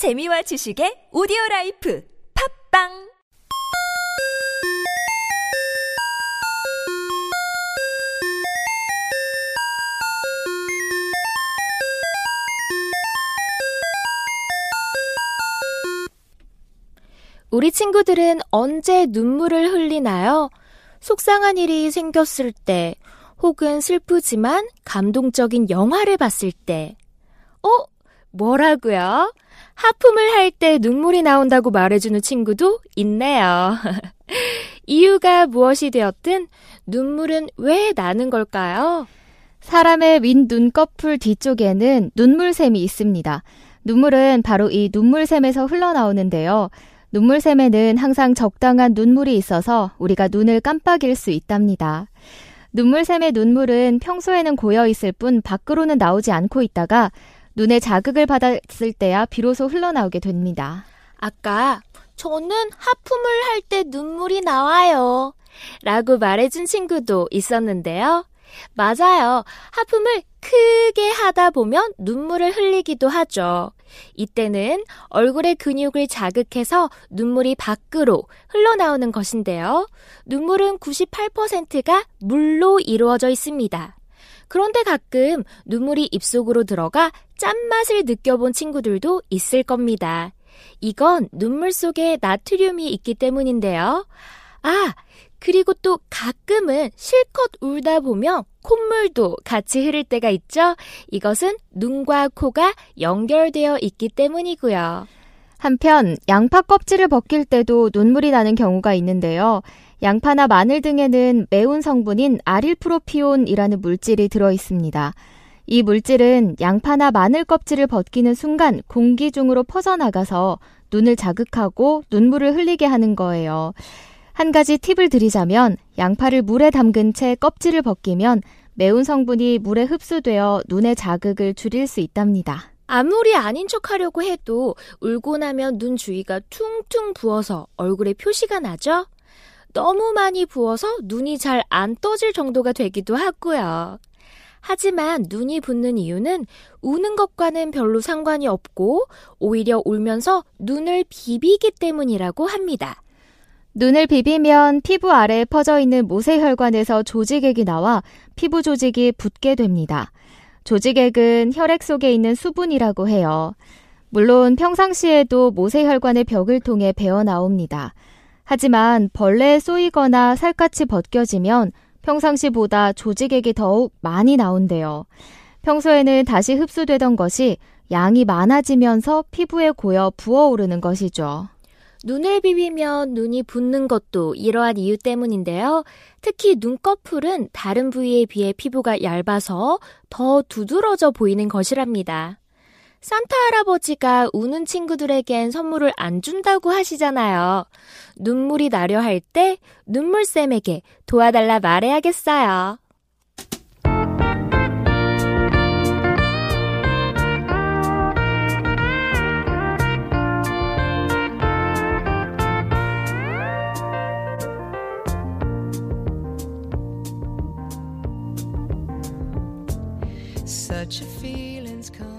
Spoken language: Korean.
재미와 지식의 오디오라이프 팝빵 우리 친구들은 언제 눈물을 흘리나요? 속상한 일이 생겼을 때, 혹은 슬프지만 감동적인 영화를 봤을 때. 뭐라고요? 하품을 할 때 눈물이 나온다고 말해주는 친구도 있네요. 이유가 무엇이 되었든 눈물은 왜 나는 걸까요? 사람의 윗눈꺼풀 뒤쪽에는 눈물샘이 있습니다. 눈물은 바로 이 눈물샘에서 흘러나오는데요. 눈물샘에는 항상 적당한 눈물이 있어서 우리가 눈을 깜빡일 수 있답니다. 눈물샘의 눈물은 평소에는 고여 있을 뿐 밖으로는 나오지 않고 있다가 눈에 자극을 받았을 때야 비로소 흘러나오게 됩니다. 아까 저는 하품을 할 때 눈물이 나와요 라고 말해준 친구도 있었는데요. 맞아요. 하품을 크게 하다 보면 눈물을 흘리기도 하죠. 이때는 얼굴의 근육을 자극해서 눈물이 밖으로 흘러나오는 것인데요. 눈물은 98%가 물로 이루어져 있습니다. 그런데 가끔 눈물이 입속으로 들어가 짠맛을 느껴본 친구들도 있을 겁니다. 이건 눈물 속에 나트륨이 있기 때문인데요. 그리고 또 가끔은 실컷 울다 보면 콧물도 같이 흐를 때가 있죠. 이것은 눈과 코가 연결되어 있기 때문이고요. 한편 양파 껍질을 벗길 때도 눈물이 나는 경우가 있는데요. 양파나 마늘 등에는 매운 성분인 아릴프로피온이라는 물질이 들어있습니다. 이 물질은 양파나 마늘 껍질을 벗기는 순간 공기 중으로 퍼져나가서 눈을 자극하고 눈물을 흘리게 하는 거예요. 한 가지 팁을 드리자면 양파를 물에 담근 채 껍질을 벗기면 매운 성분이 물에 흡수되어 눈의 자극을 줄일 수 있답니다. 아무리 아닌 척하려고 해도 울고 나면 눈 주위가 퉁퉁 부어서 얼굴에 표시가 나죠? 너무 많이 부어서 눈이 잘 안 떠질 정도가 되기도 하고요. 하지만 눈이 붓는 이유는 우는 것과는 별로 상관이 없고 오히려 울면서 눈을 비비기 때문이라고 합니다. 눈을 비비면 피부 아래에 퍼져 있는 모세혈관에서 조직액이 나와 피부 조직이 붓게 됩니다. 조직액은 혈액 속에 있는 수분이라고 해요. 물론 평상시에도 모세혈관의 벽을 통해 배어나옵니다. 하지만 벌레에 쏘이거나 살갗이 벗겨지면 평상시보다 조직액이 더욱 많이 나온대요. 평소에는 다시 흡수되던 것이 양이 많아지면서 피부에 고여 부어오르는 것이죠. 눈을 비비면 눈이 붓는 것도 이러한 이유 때문인데요. 특히 눈꺼풀은 다른 부위에 비해 피부가 얇아서 더 두드러져 보이는 것이랍니다. 산타 할아버지가 우는 친구들에겐 선물을 안 준다고 하시잖아요. 눈물이 나려 할 때 눈물샘에게 도와달라 말해야겠어요. Such a feeling's come